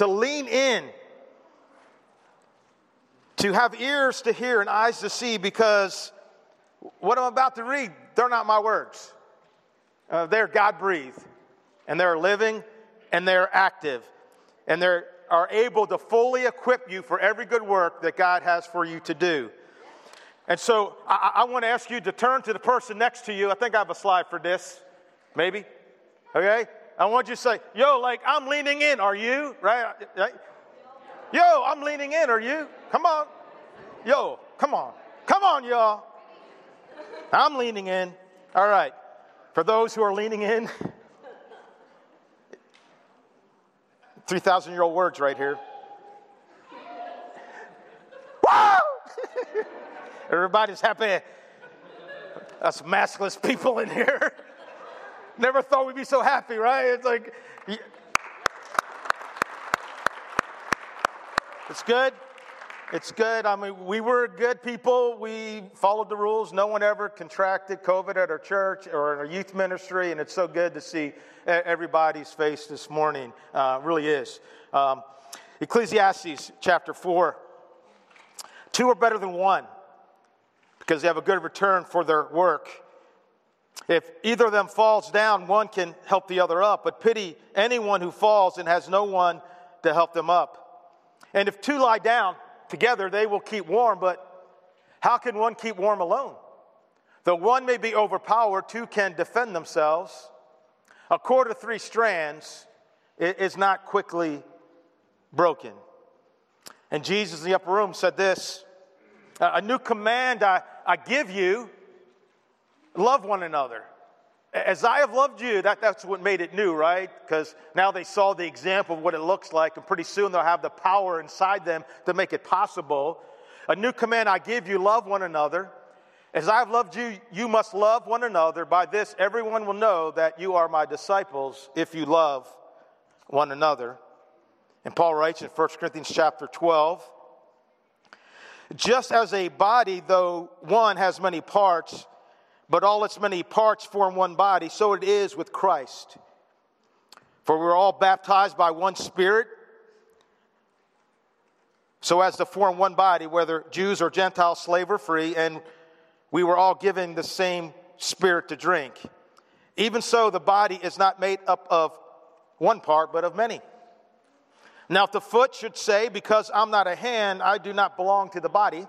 to lean in, to have ears to hear and eyes to see, because what I'm about to read, they're not my words. They're God-breathed, and they're living, and they're active, and they are able to fully equip you for every good work that God has for you to do. And so I want to ask you to turn to the person next to you. I think I have a slide for this, maybe, okay? I want you to say, yo, like, I'm leaning in, are you? Right? Yo, I'm leaning in, are you? Come on. Yo, come on. Come on, y'all. I'm leaning in. All right. For those who are leaning in, 3,000-year-old words right here. Woo! Everybody's happy. Us maskless people in here. Never thought we'd be so happy, right? It's like, it's good. It's good. I mean, we were good people. We followed the rules. No one ever contracted COVID at our church or in our youth ministry, and it's so good to see everybody's face this morning. Really is. Ecclesiastes chapter 4. Two are better than one because they have a good return for their work. If either of them falls down, one can help the other up, but pity anyone who falls and has no one to help them up. And if two lie down together, they will keep warm, but how can one keep warm alone? Though one may be overpowered, two can defend themselves. A cord of three strands is not quickly broken. And Jesus in the upper room said this, a new command I give you, love one another. As I have loved you, that's what made it new, right? Because now they saw the example of what it looks like, and pretty soon they'll have the power inside them to make it possible. A new command I give you, love one another. As I have loved you, you must love one another. By this, everyone will know that you are my disciples if you love one another. And Paul writes in First Corinthians chapter 12, just as a body, though one has many parts, but all its many parts form one body, so it is with Christ. For we were all baptized by one Spirit, so as to form one body, whether Jews or Gentiles, slave or free, and we were all given the same Spirit to drink. Even so, the body is not made up of one part, but of many. Now, if the foot should say, because I'm not a hand, I do not belong to the body,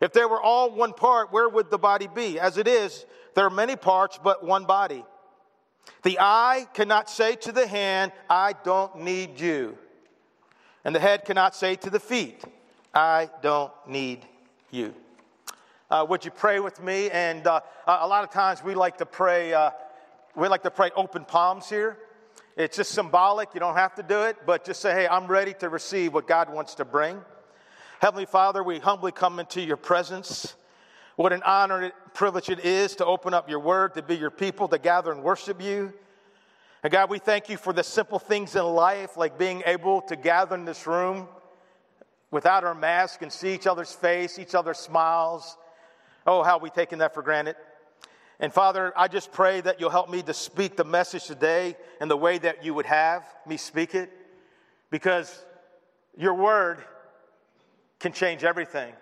If they were all one part, where would the body be? As it is, there are many parts, but one body. The eye cannot say to the hand, I don't need you. And the head cannot say to the feet, I don't need you. Would you pray with me? And a lot of times we like to pray open palms here. It's just symbolic. You don't have to do it, but just say, hey, I'm ready to receive what God wants to bring. Heavenly Father, we humbly come into your presence. What an honor and privilege it is to open up your word, to be your people, to gather and worship you. And God, we thank you for the simple things in life, like being able to gather in this room without our mask and see each other's face, each other's smiles. Oh, how we've taken that for granted. And Father, I just pray that you'll help me to speak the message today in the way that you would have me speak it, because your word can change everything.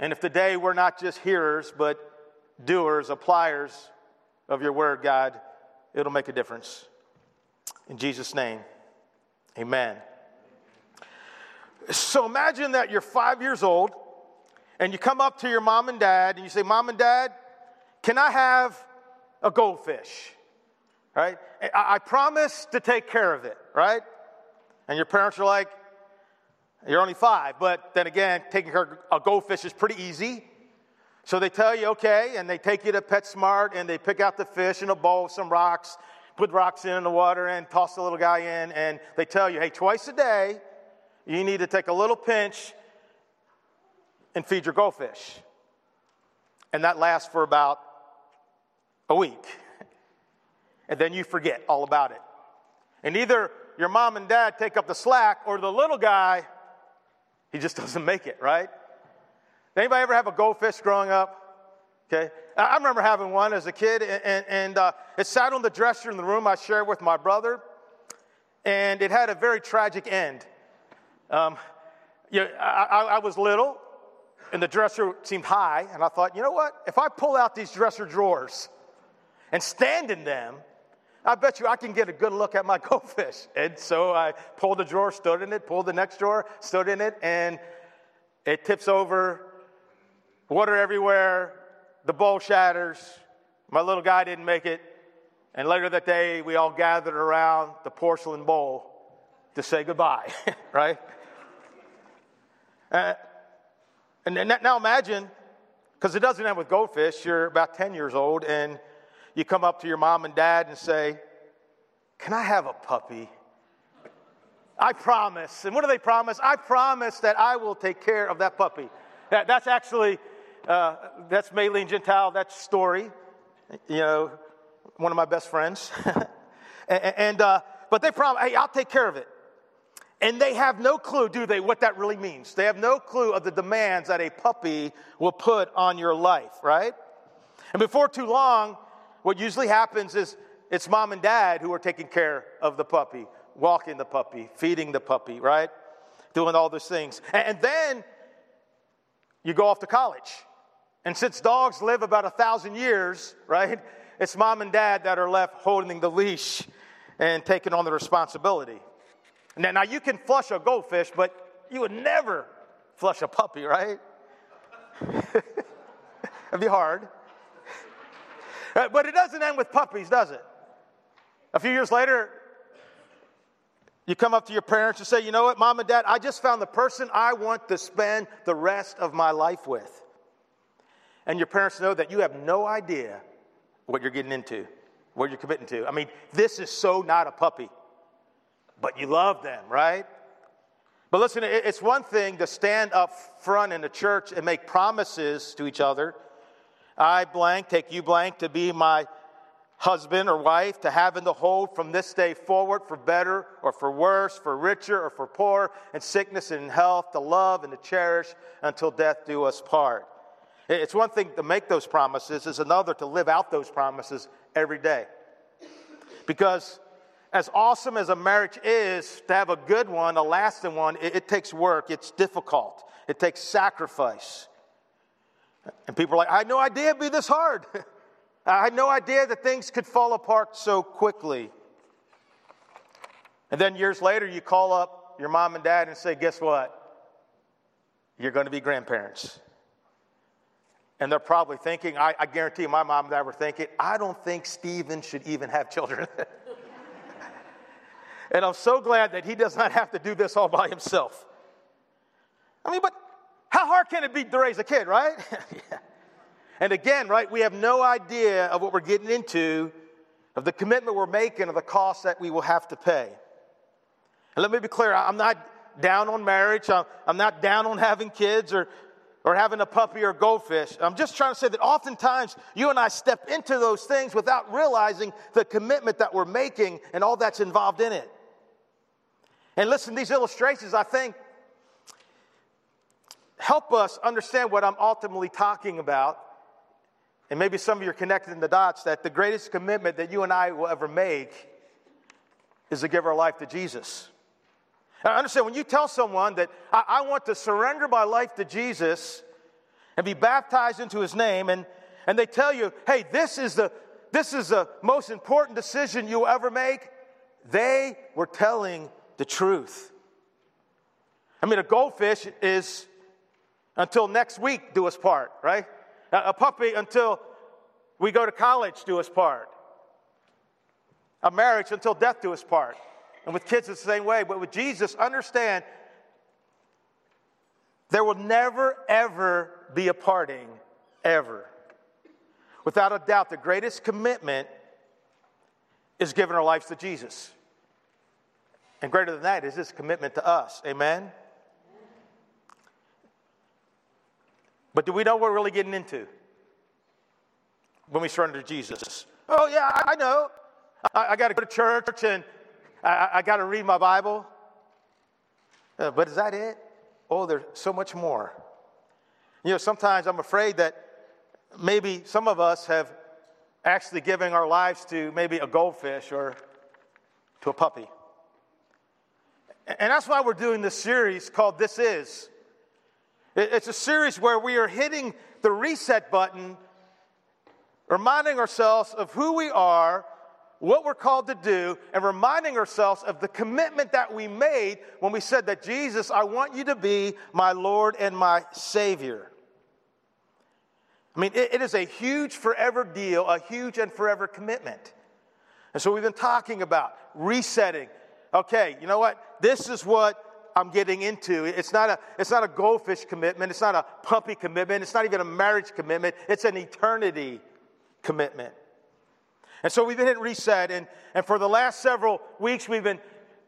And if today we're not just hearers, but doers, appliers of your word, God, it'll make a difference. In Jesus' name, amen. So imagine that you're 5 years old, and you come up to your mom and dad, and you say, Mom and Dad, can I have a goldfish? Right? I promise to take care of it, right? And your parents are like, you're only five, but then again, taking care of a goldfish is pretty easy. So they tell you, okay, and they take you to PetSmart, and they pick out the fish in a bowl with some rocks, put rocks in the water, and toss the little guy in, and they tell you, hey, twice a day, you need to take a little pinch and feed your goldfish. And that lasts for about a week. And then you forget all about it. And either your mom and dad take up the slack, or the little guy, he just doesn't make it, right? Did anybody ever have a goldfish growing up? Okay. I remember having one as a kid, and it sat on the dresser in the room I shared with my brother, and it had a very tragic end. I was little, and the dresser seemed high, and I thought, you know what? If I pull out these dresser drawers and stand in them, I bet you I can get a good look at my goldfish. And so I pulled the drawer, stood in it, pulled the next drawer, stood in it, and it tips over, water everywhere, the bowl shatters. My little guy didn't make it. And later that day, we all gathered around the porcelain bowl to say goodbye, right? And now imagine, because it doesn't end with goldfish, you're about 10 years old, and you come up to your mom and dad and say, "Can I have a puppy? I promise." And what do they promise? "I promise that I will take care of that puppy." That's actually... that's Maylene Gentile, that's story, you know, one of my best friends. But they promise, "Hey, I'll take care of it." And they have no clue, do they, what that really means. They have no clue of the demands that a puppy will put on your life, right? And before too long, what usually happens is it's mom and dad who are taking care of the puppy, walking the puppy, feeding the puppy, right? Doing all those things. And then you go off to college. And since dogs live about 1,000 years, right, it's mom and dad that are left holding the leash and taking on the responsibility. Now you can flush a goldfish, but you would never flush a puppy, right? That'd be hard. But it doesn't end with puppies, does it? A few years later, you come up to your parents and say, "You know what, mom and dad, I just found the person I want to spend the rest of my life with." And your parents know that you have no idea what you're getting into, what you're committing to. I mean, this is so not a puppy. But you love them, right? But listen, it's one thing to stand up front in the church and make promises to each other. "I blank, take you blank to be my husband or wife, to have and to hold from this day forward, for better or for worse, for richer or for poorer, in sickness and in health, to love and to cherish until death do us part." It's one thing to make those promises. It's another to live out those promises every day. Because as awesome as a marriage is, to have a good one, a lasting one, it takes work. It's difficult. It takes sacrifice. And people are like, "I had no idea it'd be this hard. I had no idea that things could fall apart so quickly." And then years later, you call up your mom and dad and say, "Guess what? You're going to be grandparents." And they're probably thinking, I guarantee my mom and dad were thinking, "I don't think Stephen should even have children." And I'm so glad that he does not have to do this all by himself. I mean, but how hard can it be to raise a kid, right? Yeah. And again, right, we have no idea of what we're getting into, of the commitment we're making, of the cost that we will have to pay. And let me be clear, I'm not down on marriage. I'm not down on having kids or having a puppy or goldfish. I'm just trying to say that oftentimes you and I step into those things without realizing the commitment that we're making and all that's involved in it. And listen, these illustrations, I think, help us understand what I'm ultimately talking about. And maybe some of you are connecting the dots that the greatest commitment that you and I will ever make is to give our life to Jesus. I understand when you tell someone that I want to surrender my life to Jesus and be baptized into his name, and they tell you, "Hey, this is the most important decision you'll ever make," they were telling the truth. I mean, a goldfish is until next week do us part, right? A puppy until we go to college do us part. A marriage until death do us part. And with kids, it's the same way. But with Jesus, understand, there will never, ever be a parting, ever. Without a doubt, the greatest commitment is giving our lives to Jesus. And greater than that is his commitment to us. Amen? But do we know what we're really getting into when we surrender to Jesus? Oh, yeah, I know. I got to go to church and I got to read my Bible. But is that it? Oh, there's so much more. You know, sometimes I'm afraid that maybe some of us have actually given our lives to maybe a goldfish or to a puppy. And that's why we're doing this series called This Is. It's a series where we are hitting the reset button, reminding ourselves of who we are, what we're called to do, and reminding ourselves of the commitment that we made when we said that, Jesus, I want you to be my Lord and my Savior. I mean, it is a huge forever deal, a huge and forever commitment. And so we've been talking about resetting. Okay, you know what? This is what I'm getting into. It's not a goldfish commitment. It's not a puppy commitment. It's not even a marriage commitment. It's an eternity commitment. And so we've been at reset, and for the last several weeks we've been,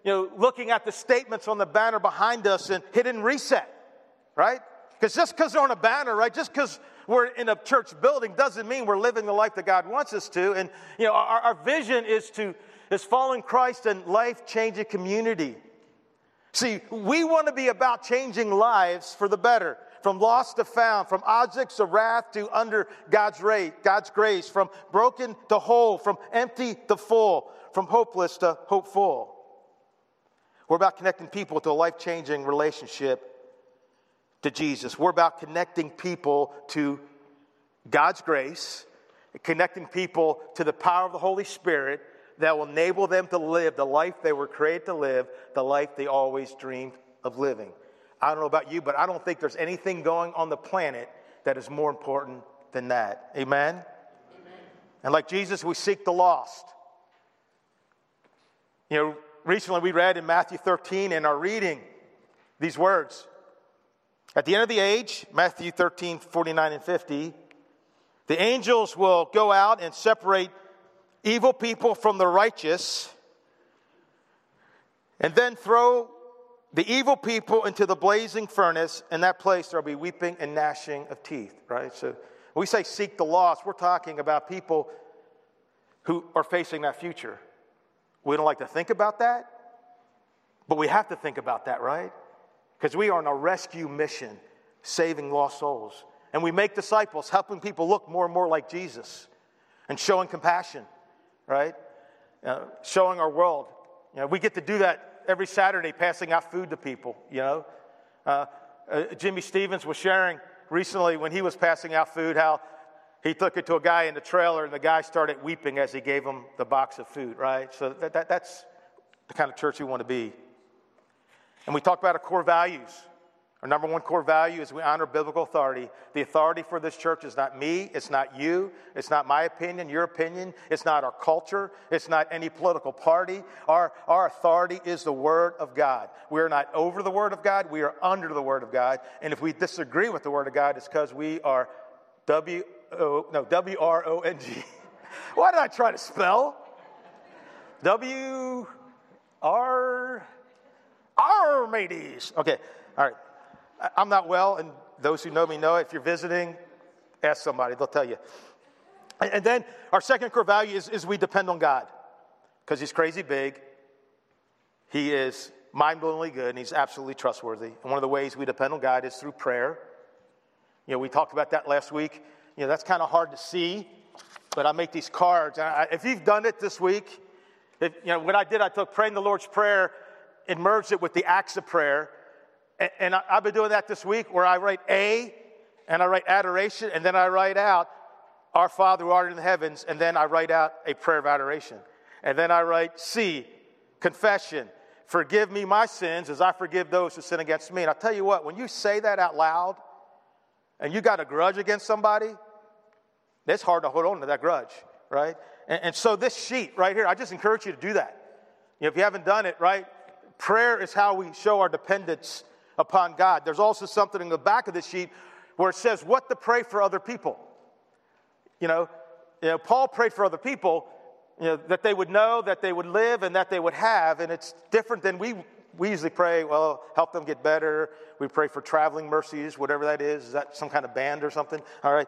you know, looking at the statements on the banner behind us and hitting reset, right? Because just because they're on a banner, right? Just because we're in a church building doesn't mean we're living the life that God wants us to. And you know, our vision is following Christ and life-changing community. See, we want to be about changing lives for the better, from lost to found, from objects of wrath to under God's grace, from broken to whole, from empty to full, from hopeless to hopeful. We're about connecting people to a life-changing relationship to Jesus. We're about connecting people to God's grace, connecting people to the power of the Holy Spirit, that will enable them to live the life they were created to live, the life they always dreamed of living. I don't know about you, but I don't think there's anything going on the planet that is more important than that. Amen? Amen. And like Jesus, we seek the lost. You know, recently we read in Matthew 13 in our reading these words. At the end of the age, Matthew 13, 49 and 50, the angels will go out and separate evil people from the righteous, and then throw the evil people into the blazing furnace. In that place, there will be weeping and gnashing of teeth, right? So when we say seek the lost, we're talking about people who are facing that future. We don't like to think about that, but we have to think about that, right? Because we are on a rescue mission, saving lost souls. And we make disciples, helping people look more and more like Jesus and showing compassion. Right? Showing our world. You know, we get to do that every Saturday, passing out food to people, you know. Jimmy Stevens was sharing recently when he was passing out food how he took it to a guy in the trailer and the guy started weeping as he gave him the box of food, right? So that's the kind of church we want to be. And we talked about our core values. Our number one core value is we honor biblical authority. The authority for this church is not me, it's not you, it's not my opinion, your opinion, it's not our culture, it's not any political party. Our authority is the Word of God. We are not over the Word of God, we are under the Word of God. And if we disagree with the Word of God, it's because we are W-R-O-N-G. Why did I try to spell? W-R-R, mateys. Okay, all right. I'm not well, and those who know me know it. If you're visiting, ask somebody. They'll tell you. And then our second core value is we depend on God because he's crazy big. He is mind-blowingly good, and he's absolutely trustworthy. And one of the ways we depend on God is through prayer. You know, we talked about that last week. You know, that's kind of hard to see, but I make these cards. And if you've done it this week, you know, what I did, I took praying the Lord's Prayer and merged it with the acts of prayer. And I've been doing that this week where I write A, and I write adoration, and then I write out, Our Father who art in the heavens, and then I write out a prayer of adoration. And then I write C, confession, forgive me my sins as I forgive those who sin against me. And I'll tell you what, when you say that out loud, and you got a grudge against somebody, it's hard to hold on to that grudge, right? And so this sheet right here, I just encourage you to do that. You know, if you haven't done it, right, prayer is how we show our dependence upon God. There's also something in the back of the sheet where it says what to pray for other people. You know, Paul prayed for other people, you know, that they would know, that they would live, and that they would have. And it's different than we we usually pray, well, help them get better. We pray for traveling mercies, whatever that is. Is that some kind of band or something? All right.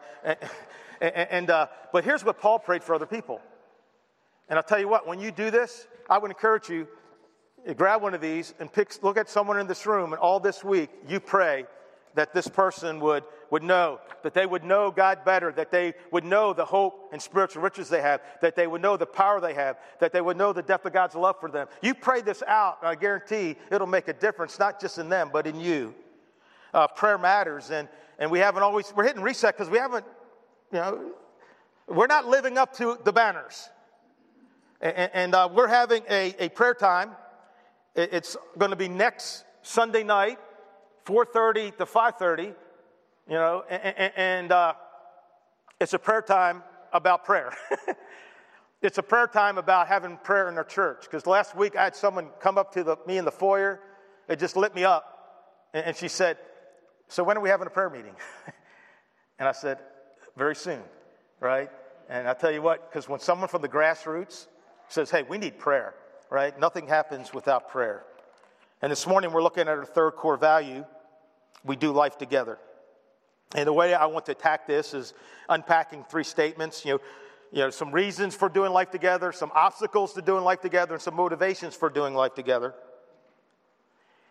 But here's what Paul prayed for other people. And I'll tell you what, when you do this, I would encourage you to grab one of these and look at someone in this room, and all this week you pray that this person would know, that they would know God better, that they would know the hope and spiritual riches they have, that they would know the power they have, that they would know the depth of God's love for them. You pray this out, and I guarantee it'll make a difference, not just in them, but in you. Prayer matters, and we haven't always, we're hitting reset because we haven't, we're not living up to the banners. And we're having a prayer time. It's going to be next Sunday night, 4:30 to 5:30, it's a prayer time about prayer. It's a prayer time about having prayer in our church. Because last week I had someone come up to me in the foyer. It just lit me up. And she said, so when are we having a prayer meeting? And I said, very soon, right? And I'll tell you what, because when someone from the grassroots says, hey, we need prayer, right? Nothing happens without prayer. And this morning we're looking at our third core value. We do life together. And the way I want to attack this is unpacking three statements. Some reasons for doing life together, some obstacles to doing life together, and some motivations for doing life together.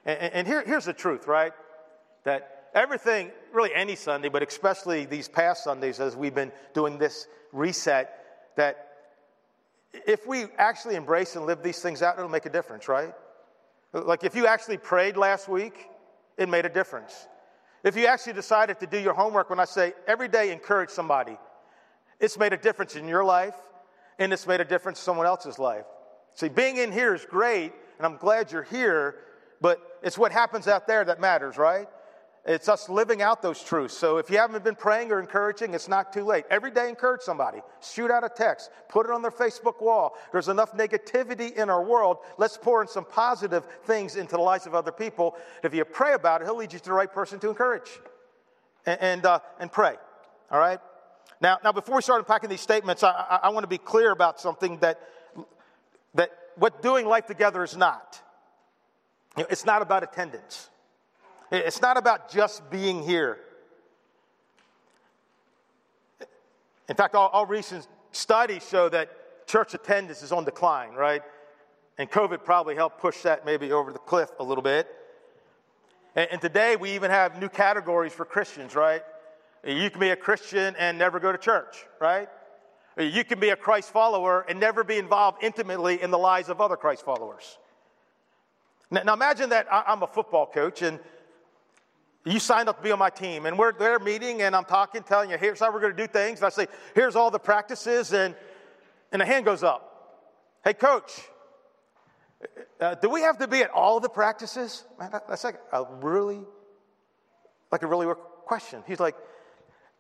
And here's the truth, right? That everything, really any Sunday, but especially these past Sundays as we've been doing this reset, that if we actually embrace and live these things out, it'll make a difference, right? Like if you actually prayed last week, it made a difference. If you actually decided to do your homework, when I say every day encourage somebody, it's made a difference in your life, and it's made a difference in someone else's life. See, being in here is great, and I'm glad you're here, but it's what happens out there that matters, right? It's us living out those truths. So if you haven't been praying or encouraging, it's not too late. Every day encourage somebody. Shoot out a text. Put it on their Facebook wall. There's enough negativity in our world. Let's pour in some positive things into the lives of other people. If you pray about it, he'll lead you to the right person to encourage. And pray. All right? Now before we start unpacking these statements, I want to be clear about something that what doing life together is not. It's not about attendance. It's not about just being here. In fact, all recent studies show that church attendance is on decline, right? And COVID probably helped push that maybe over the cliff a little bit. And today we even have new categories for Christians, right? You can be a Christian and never go to church, right? You can be a Christ follower and never be involved intimately in the lives of other Christ followers. Now imagine that I'm a football coach and you signed up to be on my team, and we're there meeting, and I'm talking, telling you, here's how we're going to do things. And I say, here's all the practices, and a hand goes up. Hey, coach, do we have to be at all the practices? Man, that's like a really weird question. He's like,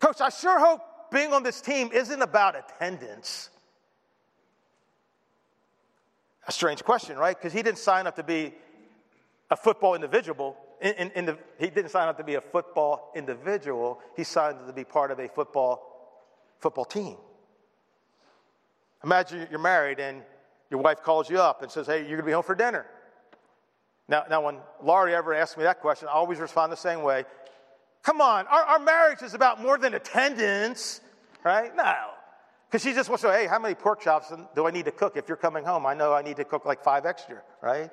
coach, I sure hope being on this team isn't about attendance. A strange question, right? Because he didn't sign up to be a football individual. He didn't sign up to be a football individual. He signed up to be part of a football team. Imagine you're married and your wife calls you up and says, hey, you're going to be home for dinner. Now, when Laurie ever asks me that question, I always respond the same way. Come on, our marriage is about more than attendance, right? No. Because she just wants to say, hey, how many pork chops do I need to cook if you're coming home? I know I need to cook like 5 extra, right?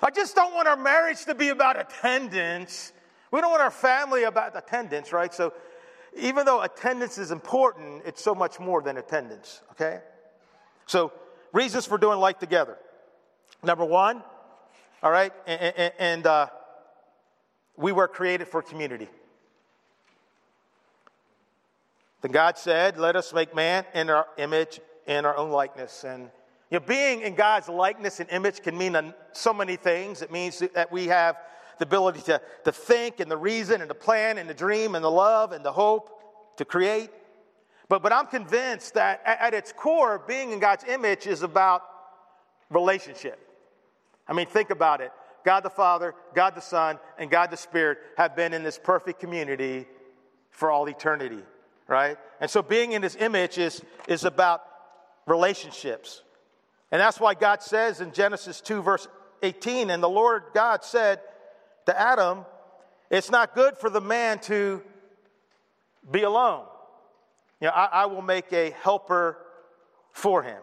I just don't want our marriage to be about attendance. We don't want our family about attendance, right? So even though attendance is important, it's so much more than attendance, okay? So reasons for doing life together. Number one, all right, and we were created for community. Then God said, let us make man in our image and our own likeness. And being in God's likeness and image can mean so many things. It means that we have the ability to think and the reason and the plan and the dream and the love and the hope to create. But I'm convinced that at its core, being in God's image is about relationship. I mean, think about it. God the Father, God the Son, and God the Spirit have been in this perfect community for all eternity. Right? And so being in his image is about relationships. And that's why God says in Genesis 2, verse 18, and the Lord God said to Adam, it's not good for the man to be alone. You know, I will make a helper for him.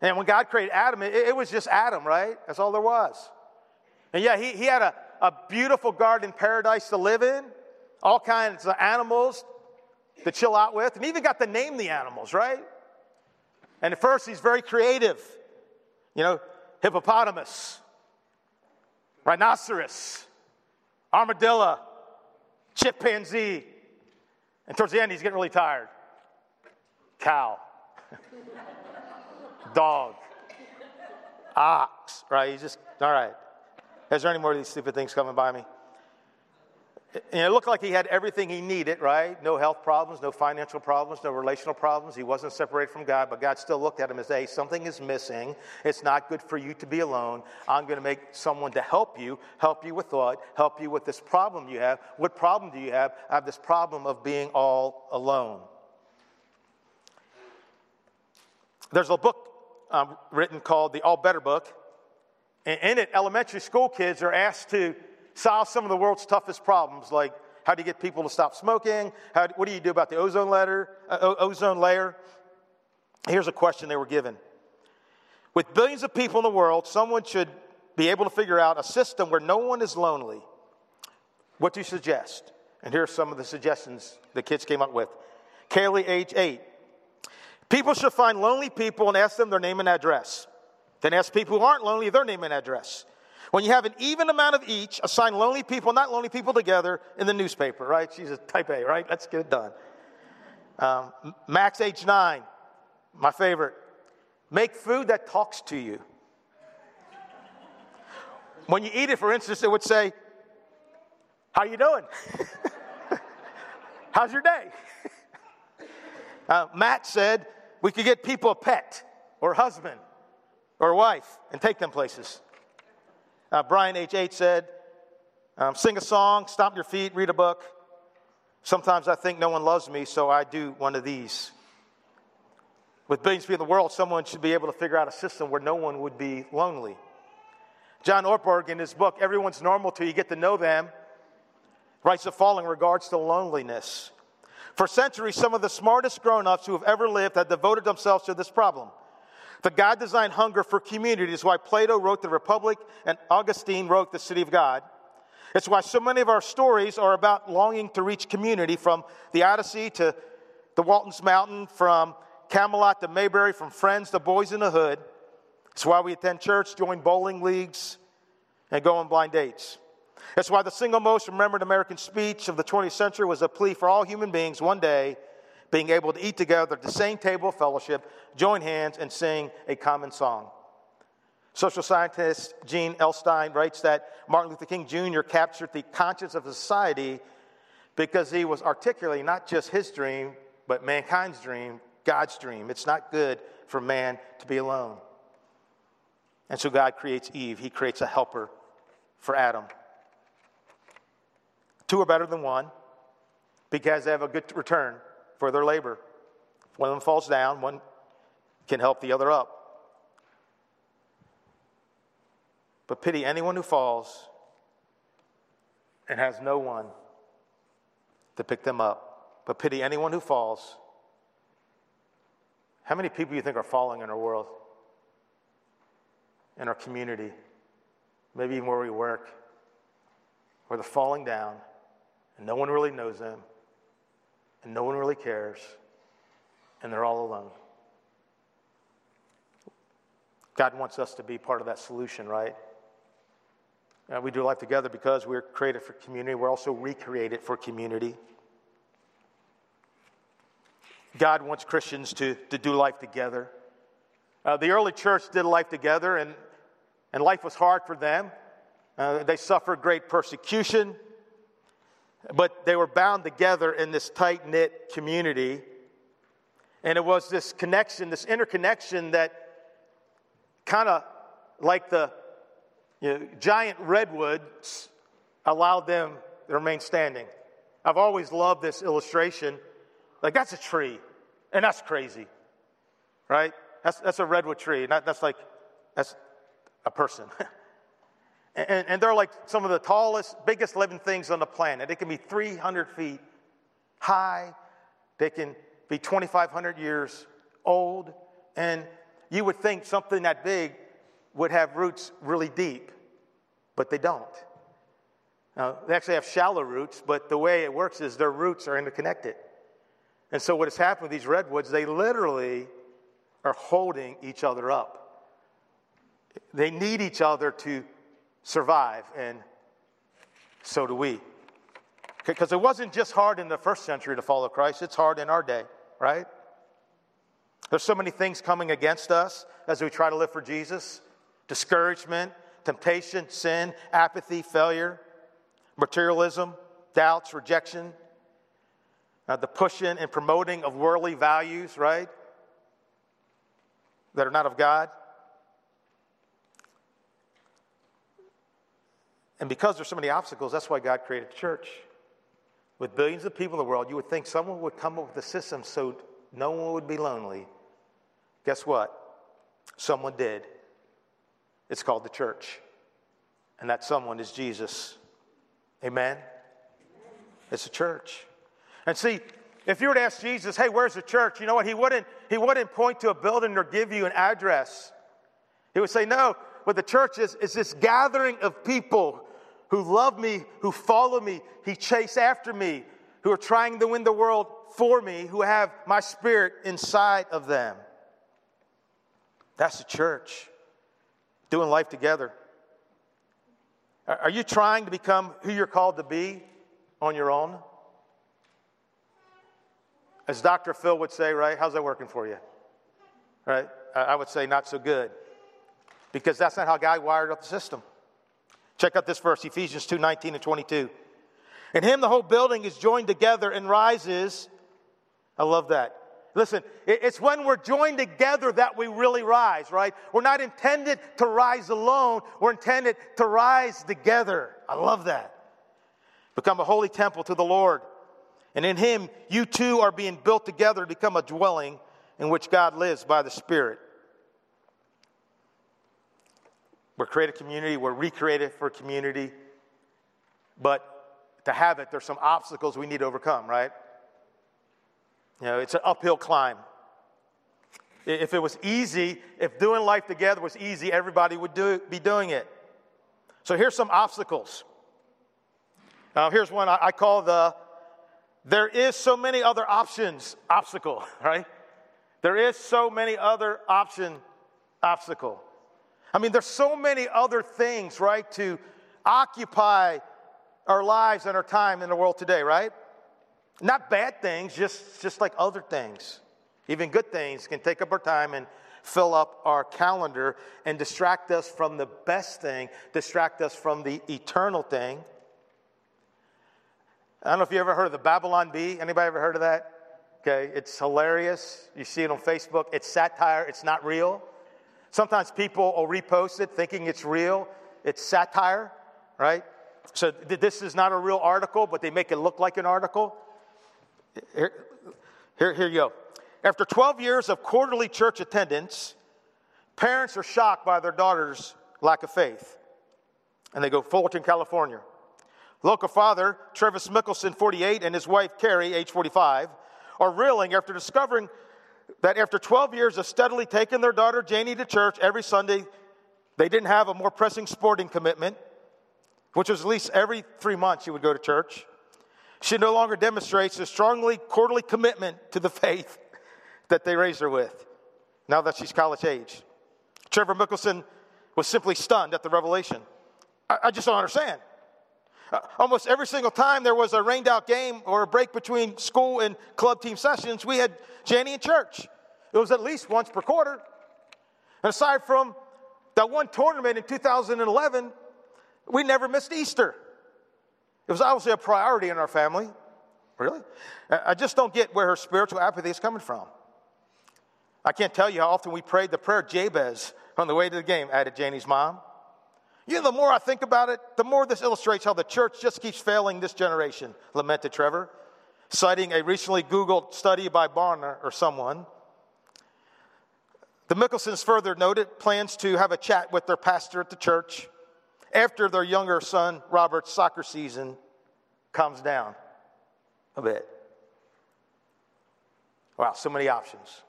And when God created Adam, it was just Adam, right? That's all there was. And yeah, he had a beautiful garden paradise to live in, all kinds of animals to chill out with, and even got to name the animals, right? And at first, he's very creative. You know, hippopotamus, rhinoceros, armadillo, chimpanzee. And towards the end, he's getting really tired. Cow. Dog. Ox. Right? He's just, all right. Is there any more of these stupid things coming by me? And it looked like he had everything he needed, right? No health problems, no financial problems, no relational problems. He wasn't separated from God, but God still looked at him and said, hey, something is missing. It's not good for you to be alone. I'm going to make someone to help you with thought, help you with this problem you have. What problem do you have? I have this problem of being all alone. There's a book written called The All Better Book. And in it, elementary school kids are asked to solve some of the world's toughest problems, like how do you get people to stop smoking? What do you do about the ozone layer? Here's a question they were given. With billions of people in the world, someone should be able to figure out a system where no one is lonely. What do you suggest? And here are some of the suggestions the kids came up with. Carrie, age 8. People should find lonely people and ask them their name and address. Then ask people who aren't lonely their name and address. When you have an even amount of each, assign lonely people, not lonely people together in the newspaper, right? She's a type A, right? Let's get it done. Max, age 9, my favorite. Make food that talks to you. When you eat it, for instance, it would say, how you doing? How's your day? Matt said, we could get people a pet or husband or wife and take them places. Brian, age 8, said, sing a song, stomp your feet, read a book. Sometimes I think no one loves me, so I do one of these. With billions of people in the world, someone should be able to figure out a system where no one would be lonely. John Ortberg, in his book, Everyone's Normal Till You Get to Know Them, writes the following in regards to loneliness. For centuries, some of the smartest grown-ups who have ever lived have devoted themselves to this problem. The God-designed hunger for community is why Plato wrote The Republic and Augustine wrote The City of God. It's why so many of our stories are about longing to reach community, from the Odyssey to the Walton's Mountain, from Camelot to Mayberry, from Friends to Boys in the Hood. It's why we attend church, join bowling leagues, and go on blind dates. It's why the single most remembered American speech of the 20th century was a plea for all human beings one day being able to eat together at the same table of fellowship, join hands, and sing a common song. Social scientist Gene Elstein writes that Martin Luther King Jr. captured the conscience of society because he was articulating not just his dream, but mankind's dream, God's dream. It's not good for man to be alone. And so God creates Eve. He creates a helper for Adam. Two are better than one because they have a good return for their labor. If one of them falls down, one can help the other up. But pity anyone who falls and has no one to pick them up. But pity anyone who falls. How many people do you think are falling in our world, in our community, maybe even where we work, where they're falling down and no one really knows them? And no one really cares, and they're all alone. God wants us to be part of that solution, right? We do life together because we're created for community. We're also recreated for community. God wants Christians to do life together. The early church did life together, and life was hard for them. They suffered great persecution. But they were bound together in this tight-knit community. And it was this connection, this interconnection that kind of like the giant redwoods allowed them to remain standing. I've always loved this illustration. Like, that's a tree, and that's crazy, right? That's a redwood tree. That's a person. And they're like some of the tallest, biggest living things on the planet. They can be 300 feet high. They can be 2,500 years old. And you would think something that big would have roots really deep, but they don't. Now, they actually have shallow roots, but the way it works is their roots are interconnected. And so what has happened with these redwoods, they literally are holding each other up. They need each other to survive, and so do we. Because it wasn't just hard in the first century to follow Christ, it's hard in our day, right? There's so many things coming against us as we try to live for Jesus. Discouragement, temptation, sin, apathy, failure, materialism, doubts, rejection, the pushing and promoting of worldly values, right, that are not of God. And because there's so many obstacles, that's why God created the church. With billions of people in the world, you would think someone would come up with a system so no one would be lonely. Guess what? Someone did. It's called the church. And that someone is Jesus. Amen? It's a church. And see, if you were to ask Jesus, hey, where's the church? You know what? He wouldn't point to a building or give you an address. He would say, no, what the church is this gathering of people who love me, who follow me, who chase after me, who are trying to win the world for me, who have my spirit inside of them. That's the church, doing life together. Are you trying to become who you're called to be on your own? As Dr. Phil would say, right, how's that working for you? Right? I would say not so good, because that's not how God wired up the system. Check out this verse, Ephesians 2, 19 and 22. In him the whole building is joined together and rises. I love that. Listen, it's when we're joined together that we really rise, right? We're not intended to rise alone. We're intended to rise together. I love that. Become a holy temple to the Lord. And in him, you two are being built together to become a dwelling in which God lives by the Spirit. We're created community. We're recreated for community. But to have it, there's some obstacles we need to overcome, right? You know, it's an uphill climb. If it was easy, if doing life together was easy, everybody would be doing it. So here's some obstacles. Now, here's one I call the there is so many other options obstacle, right? There is so many other option obstacle. I mean, there's so many other things, right, to occupy our lives and our time in the world today, right? Not bad things, just like other things. Even good things can take up our time and fill up our calendar and distract us from the best thing, distract us from the eternal thing. I don't know if you ever heard of the Babylon Bee. Anybody ever heard of that? Okay, it's hilarious. You see it on Facebook. It's satire. It's not real. Sometimes people will repost it thinking it's real. It's satire, right? So this is not a real article, but they make it look like an article. Here you go. After 12 years of quarterly church attendance, parents are shocked by their daughter's lack of faith. And they go to Fullerton, California. Local father, Travis Mickelson, 48, and his wife, Carrie, age 45, are reeling after discovering that after 12 years of steadily taking their daughter Janie to church every Sunday, they didn't have a more pressing sporting commitment, which was at least every 3 months she would go to church. She no longer demonstrates a strongly quarterly commitment to the faith that they raised her with, now that she's college age. Trevor Mickelson was simply stunned at the revelation. I just don't understand. Almost every single time there was a rained-out game or a break between school and club team sessions, we had Janie in church. It was at least once per quarter. And aside from that one tournament in 2011, we never missed Easter. It was obviously a priority in our family. Really? I just don't get where her spiritual apathy is coming from. I can't tell you how often we prayed the prayer Jabez on the way to the game, added Janie's mom. You know, the more I think about it, the more this illustrates how the church just keeps failing this generation, lamented Trevor, citing a recently Googled study by Barna or someone. The Mickelsons further noted plans to have a chat with their pastor at the church after their younger son, Robert's soccer season calms down a bit. Wow, so many options.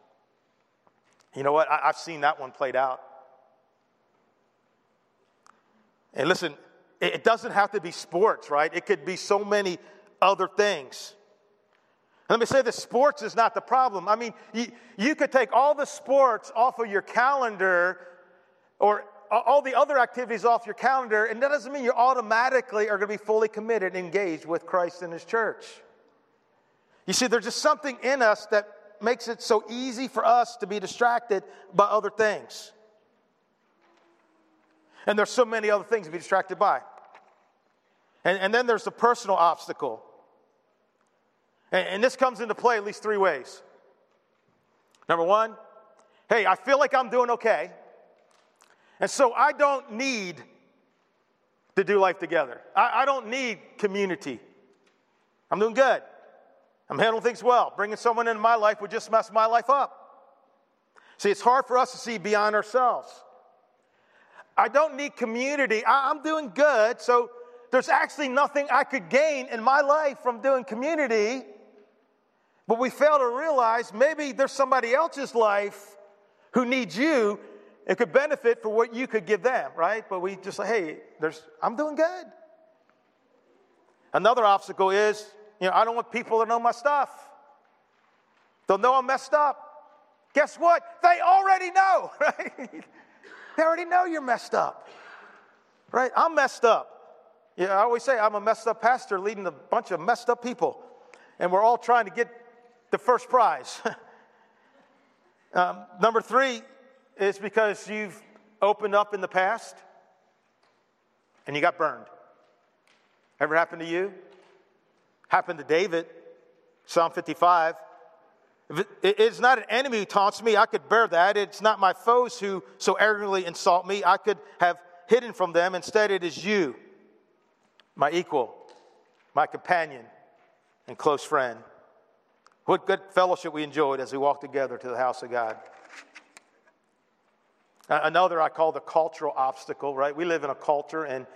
You know what? I've seen that one played out. And listen, it doesn't have to be sports, right? It could be so many other things. Let me say this, sports is not the problem. I mean, you could take all the sports off of your calendar or all the other activities off your calendar, and that doesn't mean you automatically are going to be fully committed and engaged with Christ and His church. You see, there's just something in us that makes it so easy for us to be distracted by other things. And there's so many other things to be distracted by. And then there's the personal obstacle. And this comes into play at least three ways. Number one, hey, I feel like I'm doing okay, and so I don't need to do life together. I don't need community. I'm doing good. I'm handling things well. Bringing someone into my life would just mess my life up. See, it's hard for us to see beyond ourselves. I don't need community. I'm doing good, so there's actually nothing I could gain in my life from doing community. But we fail to realize maybe there's somebody else's life who needs you and could benefit for what you could give them, right? But we just say, hey, I'm doing good. Another obstacle is, I don't want people to know my stuff. They'll know I'm messed up. Guess what? They already know, right? They already know you're messed up, right? I'm messed up. I always say I'm a messed up pastor leading a bunch of messed up people, and we're all trying to get the first prize. Number three is because you've opened up in the past and you got burned. Ever happened to you? Happened to David, Psalm 55. It's not an enemy who taunts me. I could bear that. It's not my foes who so arrogantly insult me. I could have hidden from them. Instead, it is you, my equal, my companion, and close friend. What good fellowship we enjoyed as we walked together to the house of God. Another I call the cultural obstacle, right? We live in a culture, and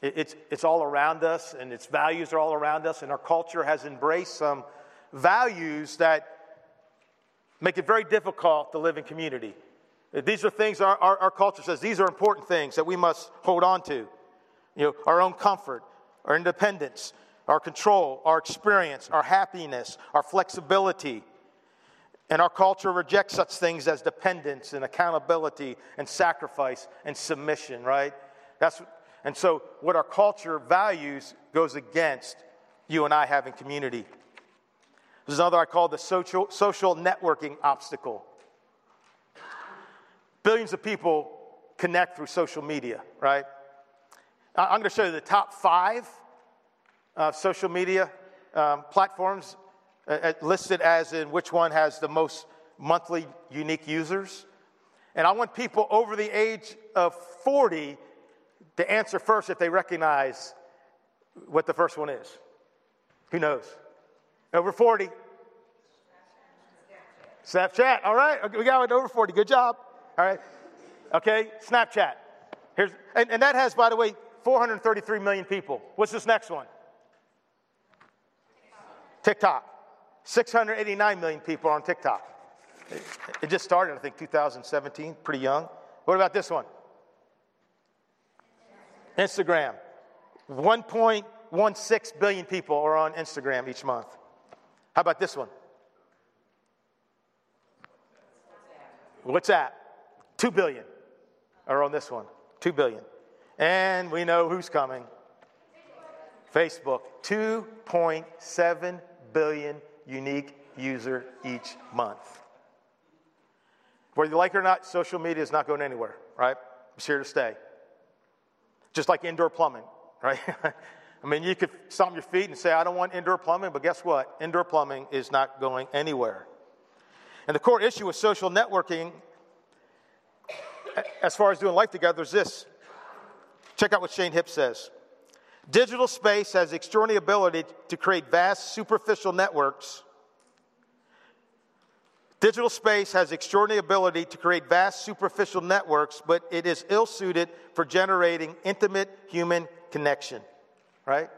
it's all around us, and its values are all around us, and our culture has embraced some values that make it very difficult to live in community. These are things our culture says, these are important things that we must hold on to. Our own comfort, our independence, our control, our experience, our happiness, our flexibility. And our culture rejects such things as dependence and accountability and sacrifice and submission, right? And so what our culture values goes against you and I having community. There's another I call the social networking obstacle. Billions of people connect through social media, right? I'm going to show you the top 5 social media platforms listed as in which one has the most monthly unique users. And I want people over the age of 40 to answer first if they recognize what the first one is. Who knows? Over 40. Snapchat. All right. We got it over 40. Good job. All right. Okay. Snapchat. And that has, by the way, 433 million people. What's this next one? TikTok. 689 million people are on TikTok. It just started, I think, 2017. Pretty young. What about this one? Instagram. 1.16 billion people are on Instagram each month. How about this one? WhatsApp. 2 billion are on this one. 2 billion. And we know who's coming. Facebook. 2.7 billion unique user each month. Whether you like it or not, social media is not going anywhere, right? It's here to stay. Just like indoor plumbing, right? I mean, you could stomp your feet and say, I don't want indoor plumbing, but guess what? Indoor plumbing is not going anywhere. And the core issue with social networking, as far as doing life together, is this. Check out what Shane Hipp says. Digital space has the extraordinary ability to create vast superficial networks Digital space has extraordinary ability to create vast superficial networks, but it is ill-suited for generating intimate human connection, right?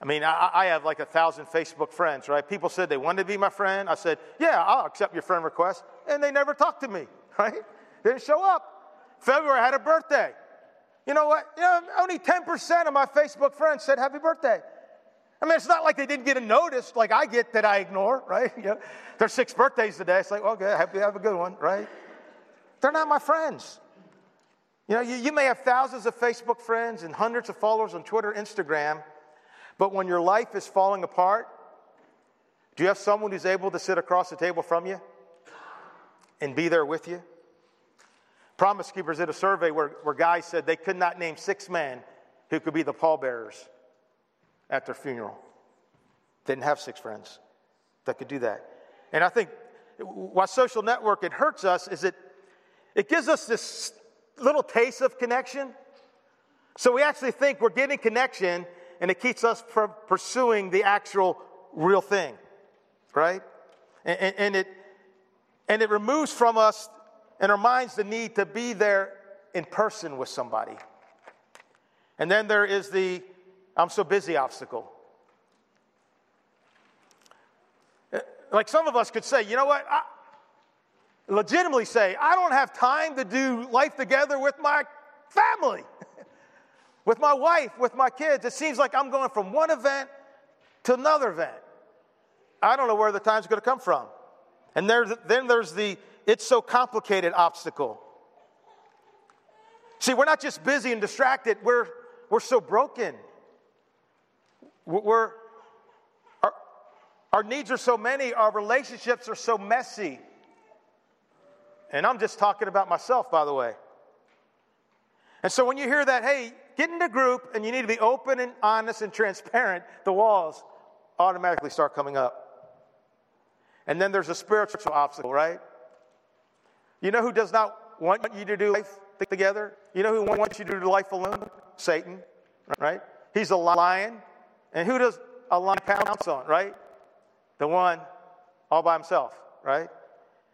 I mean, I have like 1,000 Facebook friends, right? People said they wanted to be my friend. I said, yeah, I'll accept your friend request. And they never talked to me, right? They didn't show up. February, I had a birthday. You know what? You know, only 10% of my Facebook friends said happy birthday. I mean, it's not like they didn't get a notice like I get that I ignore, right? You know, their 6 birthdays today. It's like, okay, have a good one, right? They're not my friends. You know, you may have thousands of Facebook friends and hundreds of followers on Twitter, Instagram, but when your life is falling apart, do you have someone who's able to sit across the table from you and be there with you? Promise Keepers did a survey where guys said they could not name 6 men who could be the pallbearers at their funeral. Didn't have 6 friends that could do that. And I think why social networking hurts us is it gives us this little taste of connection. So we actually think we're getting connection, and it keeps us from pursuing the actual real thing, right? And it removes from us and our minds the need to be there in person with somebody. And then there is the I'm so busy obstacle. Like some of us could say, you know what? I legitimately say, I don't have time to do life together with my family, with my wife, with my kids. It seems like I'm going from one event to another event. I don't know where the time's going to come from. And then there's the it's so complicated obstacle. See, we're not just busy and distracted. We're so broken. Our needs are so many. Our relationships are so messy. And I'm just talking about myself, by the way. And so when you hear that, hey, get in a group and you need to be open and honest and transparent, the walls automatically start coming up. And then there's a spiritual obstacle, right? You know who does not want you to do life together? You know who wants you to do life alone? Satan, right? He's a lion. And who does a lion pounce on, right? The one all by himself, right?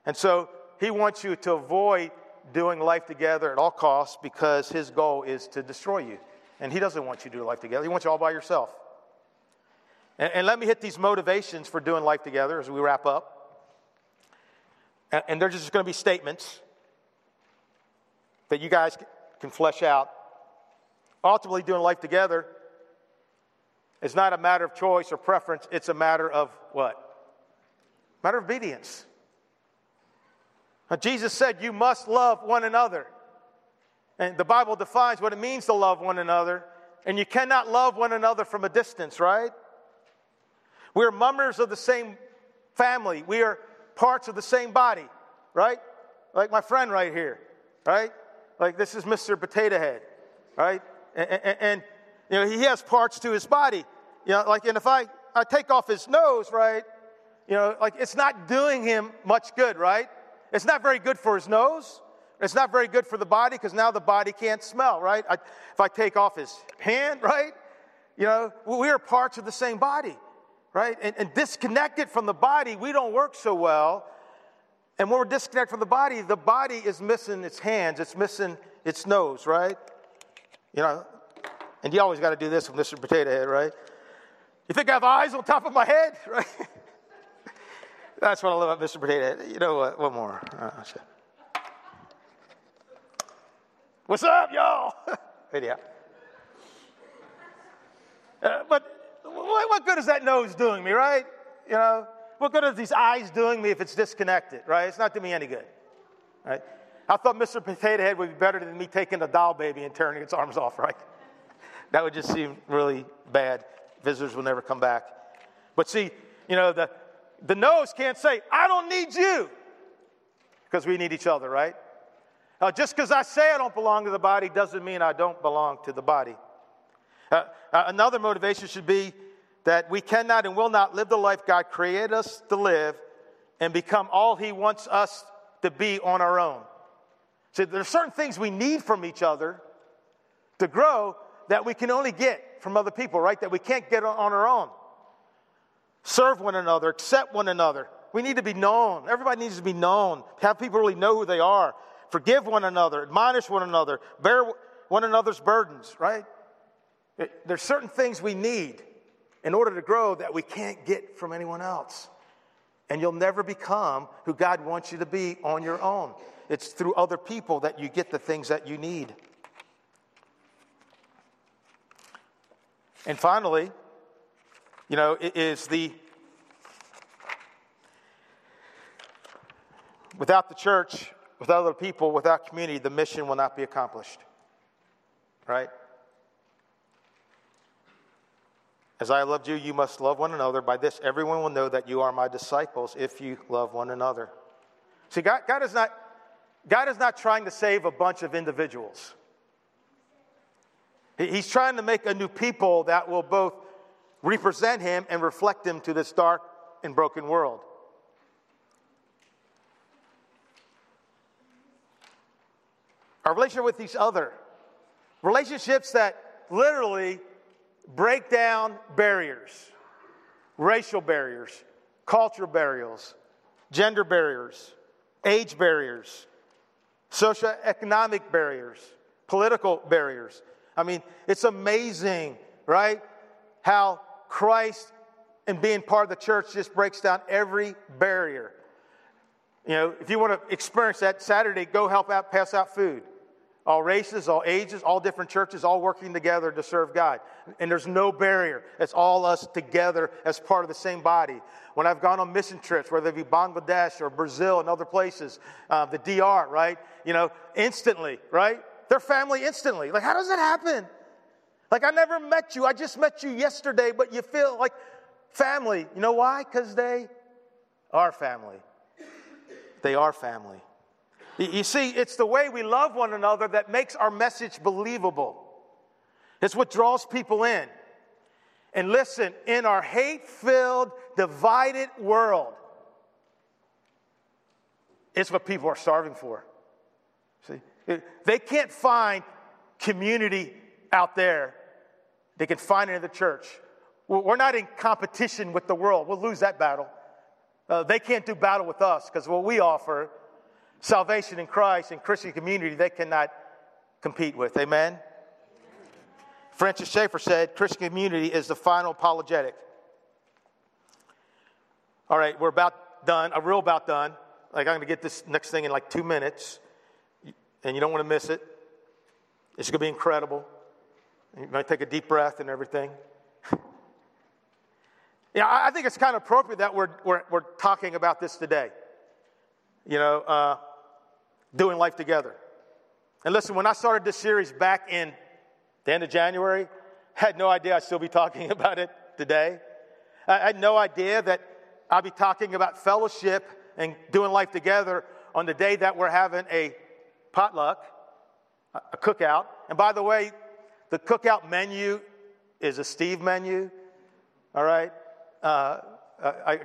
And so he wants you to avoid doing life together at all costs because his goal is to destroy you. And he doesn't want you to do life together. He wants you all by yourself. And let me hit these motivations for doing life together as we wrap up. And they're just going to be statements that you guys can flesh out. Ultimately, doing life together, it's not a matter of choice or preference. It's a matter of what? Matter of obedience. Now, Jesus said you must love one another. And the Bible defines what it means to love one another. And you cannot love one another from a distance, right? We are members of the same family. We are parts of the same body, right? Like my friend right here, right? Like this is Mr. Potato Head, right? And you know, he has parts to his body. You know, like, and if I take off his nose, right, you know, like it's not doing him much good, right? It's not very good for his nose. It's not very good for the body because now the body can't smell, right? If I take off his hand, right, you know, we are parts of the same body, right? And disconnected from the body, we don't work so well. And when we're disconnected from the body is missing its hands. It's missing its nose, right? You know, and you always got to do this with Mr. Potato Head, right? You think I have eyes on top of my head, right? That's what I love about Mr. Potato Head. You know what? One more. What's up, y'all? Anyhow. But what good is that nose doing me, right? You know, what good are these eyes doing me if it's disconnected, right? It's not doing me any good, right? I thought Mr. Potato Head would be better than me taking a doll baby and tearing its arms off, right? That would just seem really bad. Visitors will never come back. But see, you know, the nose can't say, I don't need you, because we need each other, right? Just because I say I don't belong to the body doesn't mean I don't belong to the body. Another motivation should be that we cannot and will not live the life God created us to live and become all he wants us to be on our own. See, there are certain things we need from each other to grow that we can only get from other people, right? That we can't get on our own. Serve one another, accept one another, We need to be known. Everybody needs to be known. Have people really know who they are. Forgive one another. Admonish one another. Bear one another's burdens, right? There's certain things we need in order to grow that we can't get from anyone else. And you'll never become who God wants you to be on your own. It's through other people that you get the things that you need. And finally, you know, it is without the church, without other people, without community, the mission will not be accomplished. Right? As I loved you, you must love one another. By this, everyone will know that you are my disciples if you love one another. See, God is not trying to save a bunch of individuals. He's trying to make a new people that will both represent him and reflect him to this dark and broken world. Our relationship with each other. Relationships that literally break down barriers, racial barriers, cultural barriers, gender barriers, age barriers, socioeconomic barriers, political barriers. I mean, it's amazing, right, how Christ and being part of the church just breaks down every barrier. You know, if you want to experience that Saturday, go help out, pass out food. All races, all ages, all different churches, all working together to serve God. And there's no barrier. It's all us together as part of the same body. When I've gone on mission trips, whether it be Bangladesh or Brazil and other places, the DR, right? You know, instantly, right? They're family instantly. Like, how does that happen? Like, I never met you. I just met you yesterday, but you feel like family. You know why? Because they are family. They are family. You see, it's the way we love one another that makes our message believable. It's what draws people in. And listen, in our hate-filled, divided world, it's what people are starving for. See, they can't find community out there. They can find it in the church. We're not in competition with the world. We'll lose that battle. They can't do battle with us because what we offer, salvation in Christ and Christian community, they cannot compete with. Amen? Francis Schaeffer said, Christian community is the final apologetic. All right, we're about done. We're about done. Like, I'm going to get this next thing in like 2 minutes, and you don't want to miss it. It's going to be incredible. You might take a deep breath and everything. Yeah, I think it's kind of appropriate that we're talking about this today. You know, doing life together. And listen, when I started this series back in the end of January, I had no idea I'd still be talking about it today. I had no idea that I'd be talking about fellowship and doing life together on the day that we're having a potluck, a cookout. And by the way, the cookout menu is a Steve menu, all right? I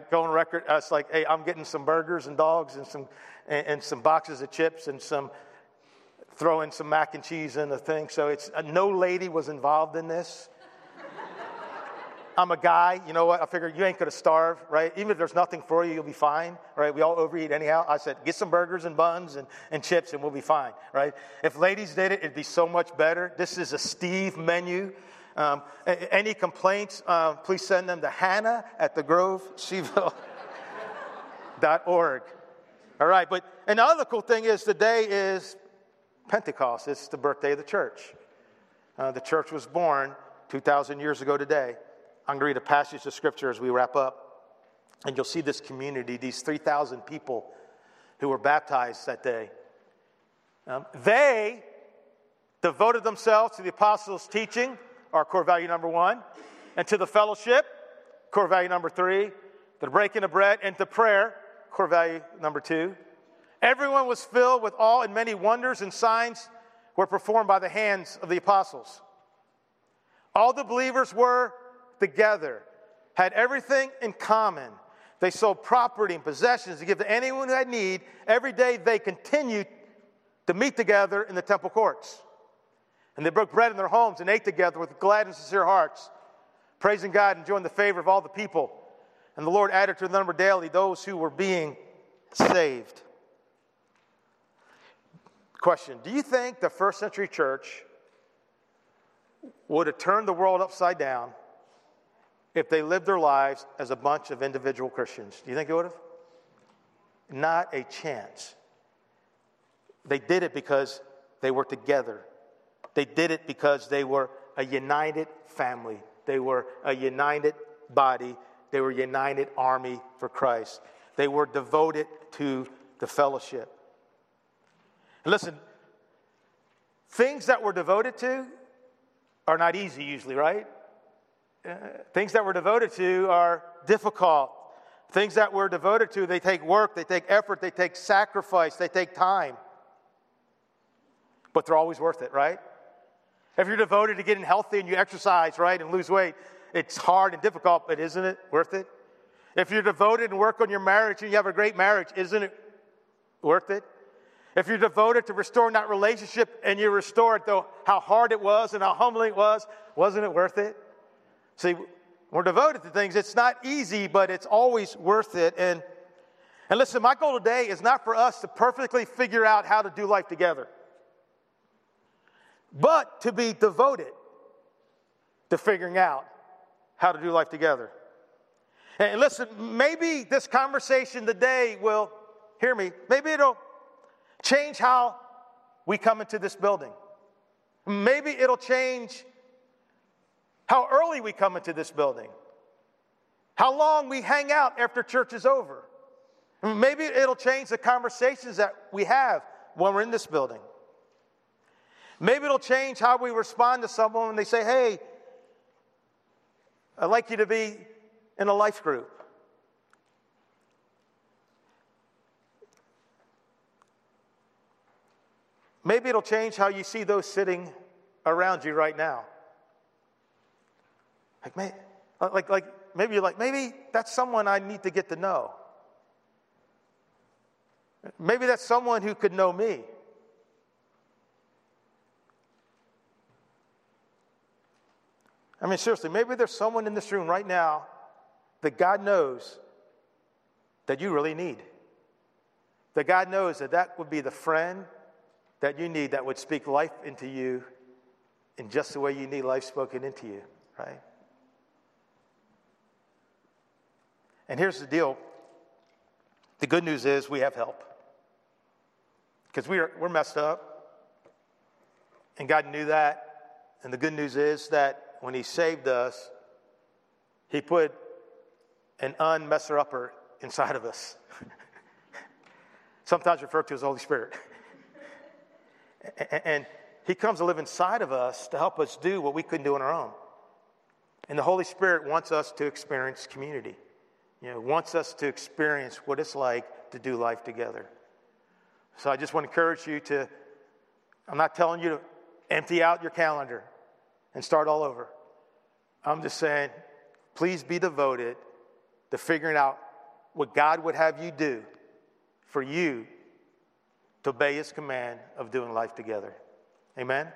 go on record, I was like, hey, I'm getting some burgers and dogs and some boxes of chips and some, throw in some mac and cheese in the thing. So it's, no lady was involved in this. I'm a guy, you know what, I figured you ain't going to starve, right? Even if there's nothing for you, you'll be fine, right? We all overeat anyhow. I said, get some burgers and buns and chips and we'll be fine, right? If ladies did it, it'd be so much better. This is a Steve menu. Any complaints, please send them to hannah@thegroveseville.org. All right, but another cool thing is today is Pentecost. It's the birthday of the church. The church was born 2,000 years ago today. I'm going to read a passage of Scripture as we wrap up, and you'll see this community, these 3,000 people who were baptized that day. They devoted themselves to the apostles' teaching, our core value number 1, and to the fellowship, core value number 3, to the breaking of bread, and to prayer, core value number 2. Everyone was filled with awe, and many wonders and signs were performed by the hands of the apostles. All the believers were together, had everything in common. They sold property and possessions to give to anyone who had need. Every day they continued to meet together in the temple courts. And they broke bread in their homes and ate together with glad and sincere hearts, praising God and enjoying the favor of all the people. And the Lord added to the number daily those who were being saved. Question, do you think the first century church would have turned the world upside down if they lived their lives as a bunch of individual Christians? Do you think it would have? Not a chance. They did it because they were together. They did it because they were a united family. They were a united body. They were a united army for Christ. They were devoted to the fellowship. And listen, things that we're devoted to are not easy usually, right? Things that we're devoted to are difficult. Things that we're devoted to, they take work, they take effort, they take sacrifice, they take time. But they're always worth it, right? If you're devoted to getting healthy and you exercise, right, and lose weight, it's hard and difficult, but isn't it worth it? If you're devoted and work on your marriage and you have a great marriage, isn't it worth it? If you're devoted to restoring that relationship and you restore it, though how hard it was and how humbling it was, wasn't it worth it? See, we're devoted to things. It's not easy, but it's always worth it. And listen, my goal today is not for us to perfectly figure out how to do life together, but to be devoted to figuring out how to do life together. And listen, maybe this conversation today will, hear me, maybe it'll change how we come into this building. Maybe it'll change how early we come into this building, how long we hang out after church is over. Maybe it'll change the conversations that we have when we're in this building. Maybe it'll change how we respond to someone when they say, hey, I'd like you to be in a life group. Maybe it'll change how you see those sitting around you right now. Maybe you're like, maybe that's someone I need to get to know. Maybe that's someone who could know me. I mean, seriously, maybe there's someone in this room right now that God knows that you really need. That God knows that that would be the friend that you need that would speak life into you in just the way you need life spoken into you, right? And here's the deal. The good news is we have help. Because we're messed up. And God knew that. And the good news is that when he saved us, he put an unmesser-upper inside of us. Sometimes referred to as the Holy Spirit. And he comes to live inside of us to help us do what we couldn't do on our own. And the Holy Spirit wants us to experience community. You know, wants us to experience what it's like to do life together. So I just want to encourage you to, I'm not telling you to empty out your calendar and start all over. I'm just saying, please be devoted to figuring out what God would have you do for you to obey his command of doing life together. Amen?